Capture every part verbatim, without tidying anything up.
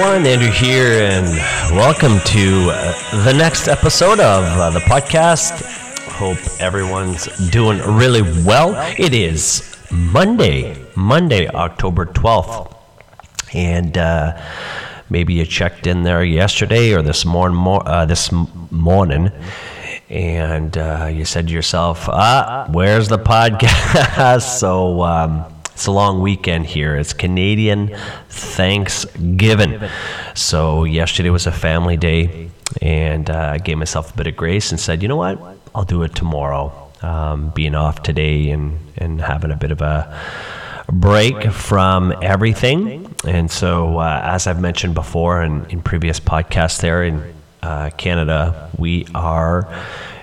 everyone, Andrew here, and welcome to uh, the next episode of uh, the podcast. Hope everyone's doing really well. It is Monday, Monday, October twelfth, and uh, maybe you checked in there yesterday or this, mor- mor- uh, this m- morning, and uh, you said to yourself, ah, where's the podcast? so... Um, It's a long weekend here. It's Canadian Thanksgiving. So yesterday was a family day, and uh, I gave myself a bit of grace and said, you know what, I'll do it tomorrow. Um, being off today and, and having a bit of a break from everything. And so uh, as I've mentioned before in, in previous podcasts there in uh, Canada, we are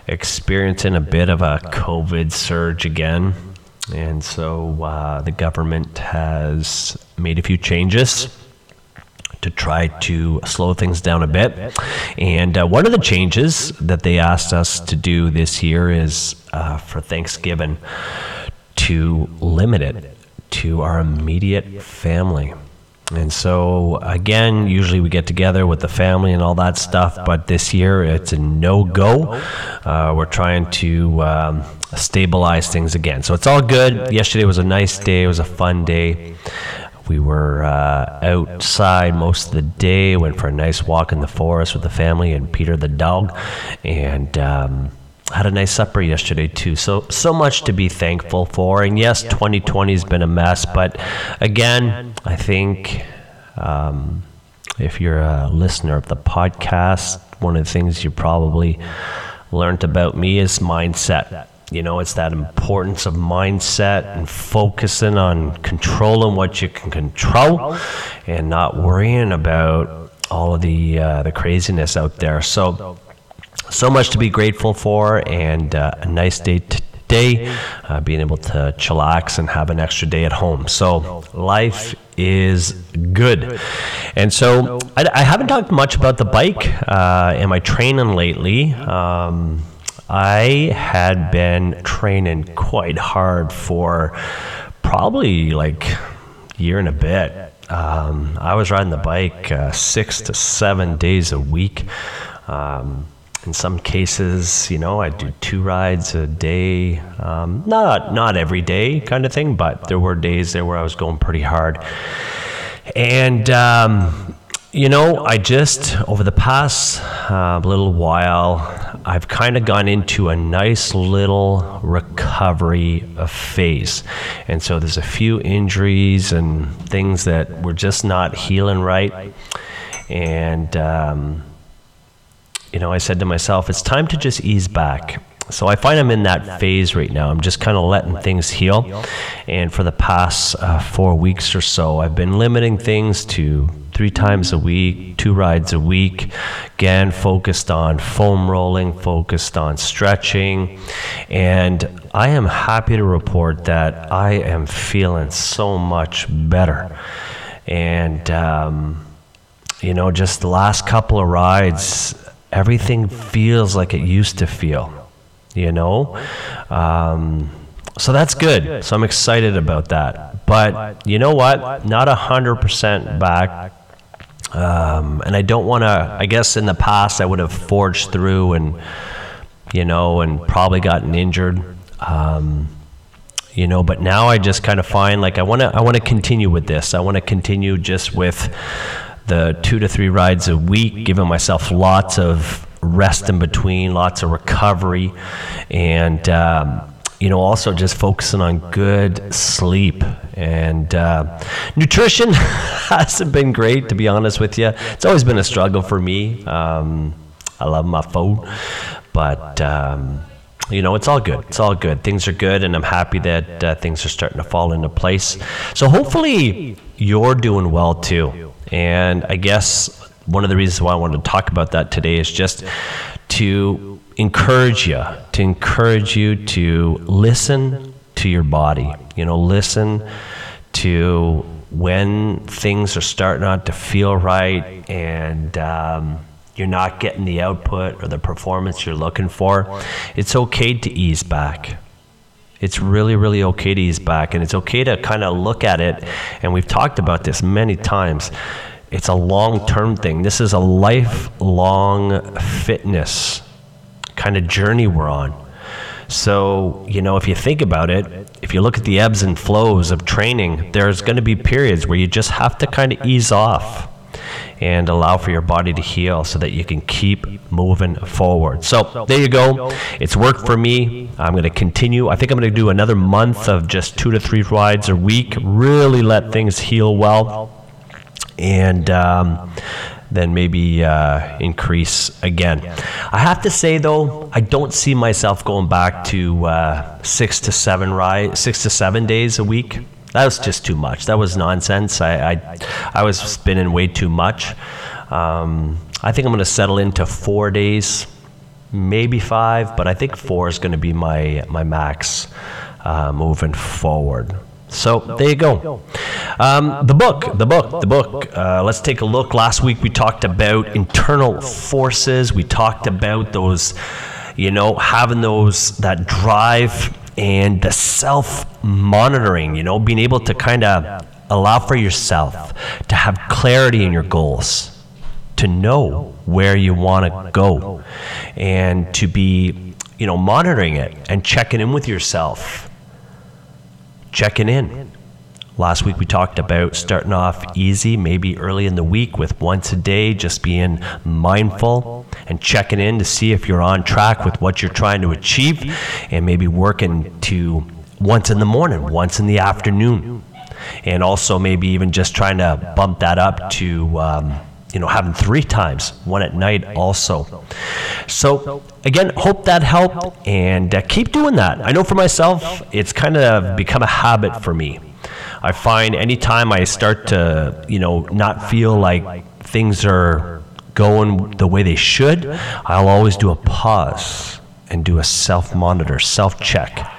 experiencing a bit of a COVID surge again. And so uh, the government has made a few changes to try to slow things down a bit. And uh, one of the changes that they asked us to do this year is uh, for Thanksgiving to limit it to our immediate family. And so, again, usually we get together with the family and all that stuff, but this year it's a no-go. Uh, we're trying to um, stabilize things again. So it's all good. Yesterday was a nice day. It was a fun day. We were uh, outside most of the day, went for a nice walk in the forest with the family and Peter the dog, and um, had a nice supper yesterday too. So, so much to be thankful for. And yes, twenty twenty has been a mess, but again, I think um, if you're a listener of the podcast, one of the things you probably learned about me is mindset. You know, it's that importance of mindset and focusing on controlling what you can control and not worrying about all of the, uh, the craziness out there. So, So much to be grateful for, and uh, a nice day today, uh, being able to chillax and have an extra day at home. So life is good. And so I, I haven't talked much about the bike uh, and my training lately. Um, I had been training quite hard for probably like a year and a bit. Um, I was riding the bike uh, six to seven days a week. Um, In some cases, you know, I do two rides a day, um, not not every day kind of thing, but there were days there where I was going pretty hard. And, um, you know, I just, over the past uh, little while, I've kind of gone into a nice little recovery phase. And so there's a few injuries and things that were just not healing right. And, um you know, I said to myself, it's time to just ease back. So I find I'm in that phase right now. I'm just kind of letting things heal. And for the past uh, four weeks or so, I've been limiting things to three times a week, two rides a week. Again, focused on foam rolling, focused on stretching. And I am happy to report that I am feeling so much better. And, um, you know, just the last couple of rides, everything feels like it used to feel, you know? Um, so that's good. So I'm excited about that. But you know what? Not one hundred percent back. Um, and I don't want to, I guess in the past I would have forged through and, you know, and probably gotten injured. Um, you know, but now I just kind of find like I want to, I want to continue with this. I want to continue just with the two to three rides a week, giving myself lots of rest in between, lots of recovery, and, um, you know, also just focusing on good sleep. And uh, nutrition hasn't been great, to be honest with you. It's always been a struggle for me. Um, I love my food, but, um, you know, it's all good. It's all good. Things are good, and I'm happy that uh, things are starting to fall into place. So hopefully you're doing well, too. And I guess one of the reasons why I wanted to talk about that today is just to encourage you, to encourage you to listen to your body. You know, listen to when things are starting not to feel right and um, you're not getting the output or the performance you're looking for. It's okay to ease back. It's really, really okay to ease back, and it's okay to kind of look at it, and we've talked about this many times. It's a long-term thing. This is a lifelong fitness kind of journey we're on. So, you know, if you think about it, if you look at the ebbs and flows of training, there's going to be periods where you just have to kind of ease off and allow for your body to heal so that you can keep moving forward. So there you go. It's worked for me. I'm going to continue. I think I'm going to do another month of just two to three rides a week, really let things heal well, and um, then maybe uh, increase again. I have to say, though, I don't see myself going back to uh, six to seven rides, six to seven days a week. That was just too much. That was nonsense. I I, I was spinning way too much. Um, I think I'm going to settle into four days, maybe five, but I think four is going to be my, my max uh, moving forward. So there you go. Um, the book, the book, the book. Uh, let's take a look. Last week we talked about internal forces. We talked about those, you know, having those, that drive, and the self-monitoring, you know, being able to kind of allow for yourself to have clarity in your goals, to know where you want to go, and to be, you know, monitoring it and checking in with yourself, checking in. Last week we talked about starting off easy, maybe early in the week with once a day, just being mindful and checking in to see if you're on track with what you're trying to achieve, and maybe working to once in the morning, once in the afternoon, and also maybe even just trying to bump that up to um, you know, having three times, one at night also. So again, hope that helped, and uh, keep doing that. I know for myself, it's kind of become a habit for me. I find anytime I start to, you know, not feel like things are going the way they should, I'll always do a pause and do a self-monitor, self-check.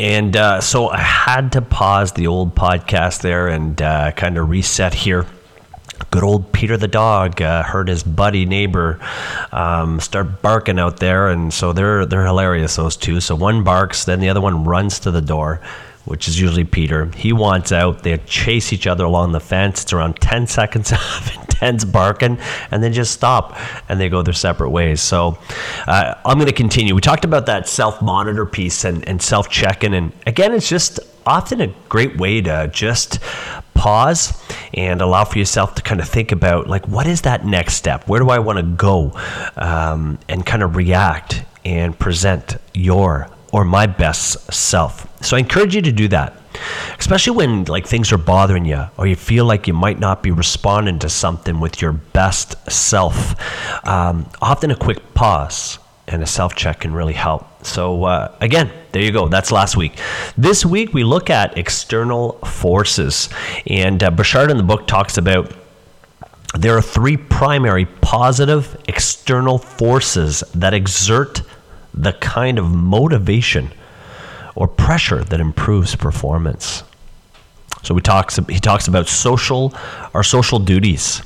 And uh, so I had to pause the old podcast there and uh, kind of reset here. Good old Peter the dog uh, heard his buddy neighbor um, start barking out there, and so they're they're hilarious, those two. So one barks, then the other one runs to the door, which is usually Peter. He wants out. They chase each other along the fence. It's around ten seconds of intense barking, and then just stop, and they go their separate ways. So uh, I'm going to continue. We talked about that self-monitor piece and, and self-check-in, and again, it's just often a great way to just pause and allow for yourself to kind of think about, like, what is that next step? Where do I want to go? Um, and kind of react and present your or my best self. So I encourage you to do that, especially when like things are bothering you, or you feel like you might not be responding to something with your best self. Um, often a quick pause and a self-check can really help. So uh, again, there you go. That's last week. This week we look at external forces, and uh, Burchard in the book talks about there are three primary positive external forces that exert the kind of motivation or pressure that improves performance. So we talks, he talks about social, our social duties,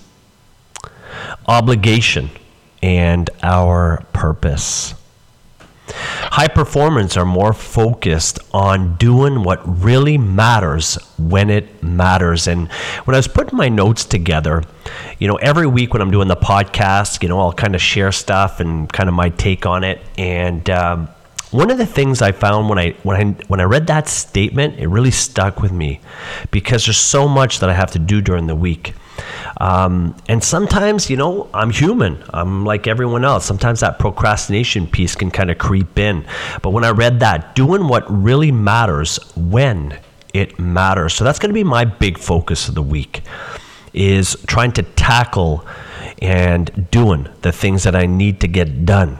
obligation, and our purpose. High performance are more focused on doing what really matters when it matters. And when I was putting my notes together, you know, every week when I'm doing the podcast, you know, I'll kind of share stuff and kind of my take on it. And um, one of the things I found when I when I when I read that statement, it really stuck with me, because there's so much that I have to do during the week. Um, and sometimes, you know, I'm human. I'm like everyone else. Sometimes that procrastination piece can kind of creep in. But when I read that, doing what really matters when it matters. So that's going to be my big focus of the week, is trying to tackle and doing the things that I need to get done.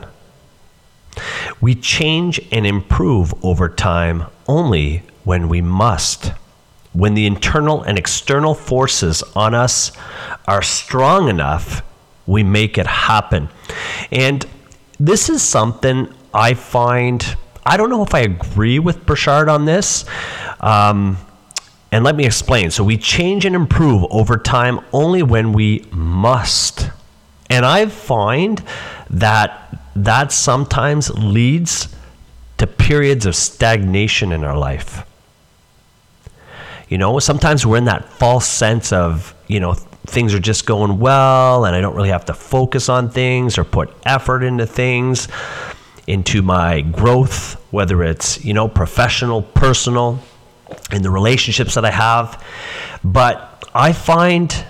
We change and improve over time only when we must. When the internal and external forces on us are strong enough, we make it happen. And this is something I find, I don't know if I agree with Burchard on this, um, and let me explain. So we change and improve over time only when we must. And I find that that sometimes leads to periods of stagnation in our life. You know, sometimes we're in that false sense of, you know, things are just going well and I don't really have to focus on things or put effort into things, into my growth, whether it's, you know, professional, personal, in the relationships that I have. But I find,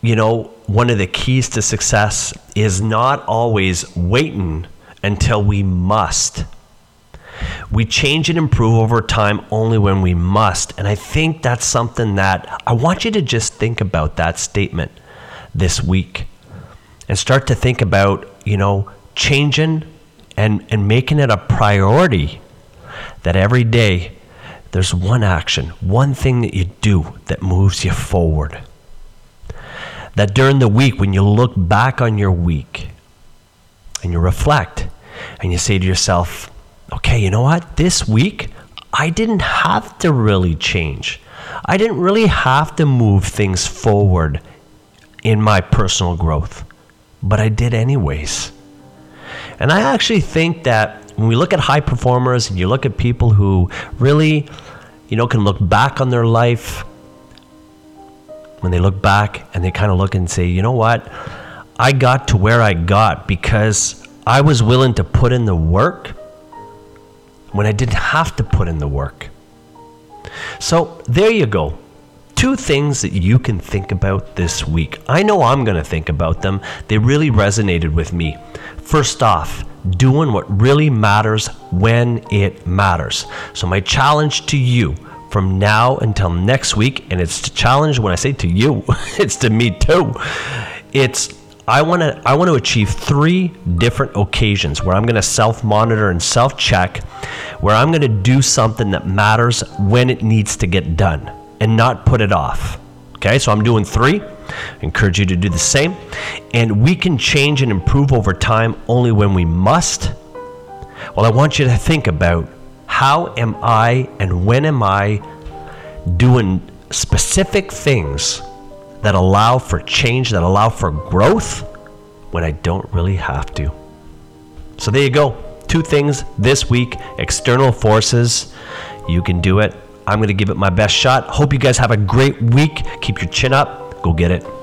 you know, one of the keys to success is not always waiting until we must. We change and improve over time only when we must. And I think that's something that I want you to just think about, that statement this week, and start to think about, you know, changing and, and making it a priority that every day there's one action, one thing that you do that moves you forward. That during the week, when you look back on your week and you reflect and you say to yourself, okay, you know what? This week, I didn't have to really change. I didn't really have to move things forward in my personal growth, but I did anyways. And I actually think that when we look at high performers and you look at people who really, you know, can look back on their life, when they look back and they kind of look and say, you know what? I got to where I got because I was willing to put in the work when I didn't have to put in the work. So there you go. Two things that you can think about this week. I know I'm going to think about them. They really resonated with me. First off, doing what really matters when it matters. So my challenge to you from now until next week, and it's a challenge when I say to you, it's to me too. It's I want to I want to achieve three different occasions where I'm going to self-monitor and self-check, where I'm going to do something that matters when it needs to get done and not put it off. Okay, so I'm doing three. I encourage you to do the same. And we can change and improve over time only when we must. Well, I want you to think about, how am I and when am I doing specific things that allow for change, that allow for growth when I don't really have to. So there you go. Two things this week, external forces. You can do it. I'm going to give it my best shot. Hope you guys have a great week. Keep your chin up. Go get it.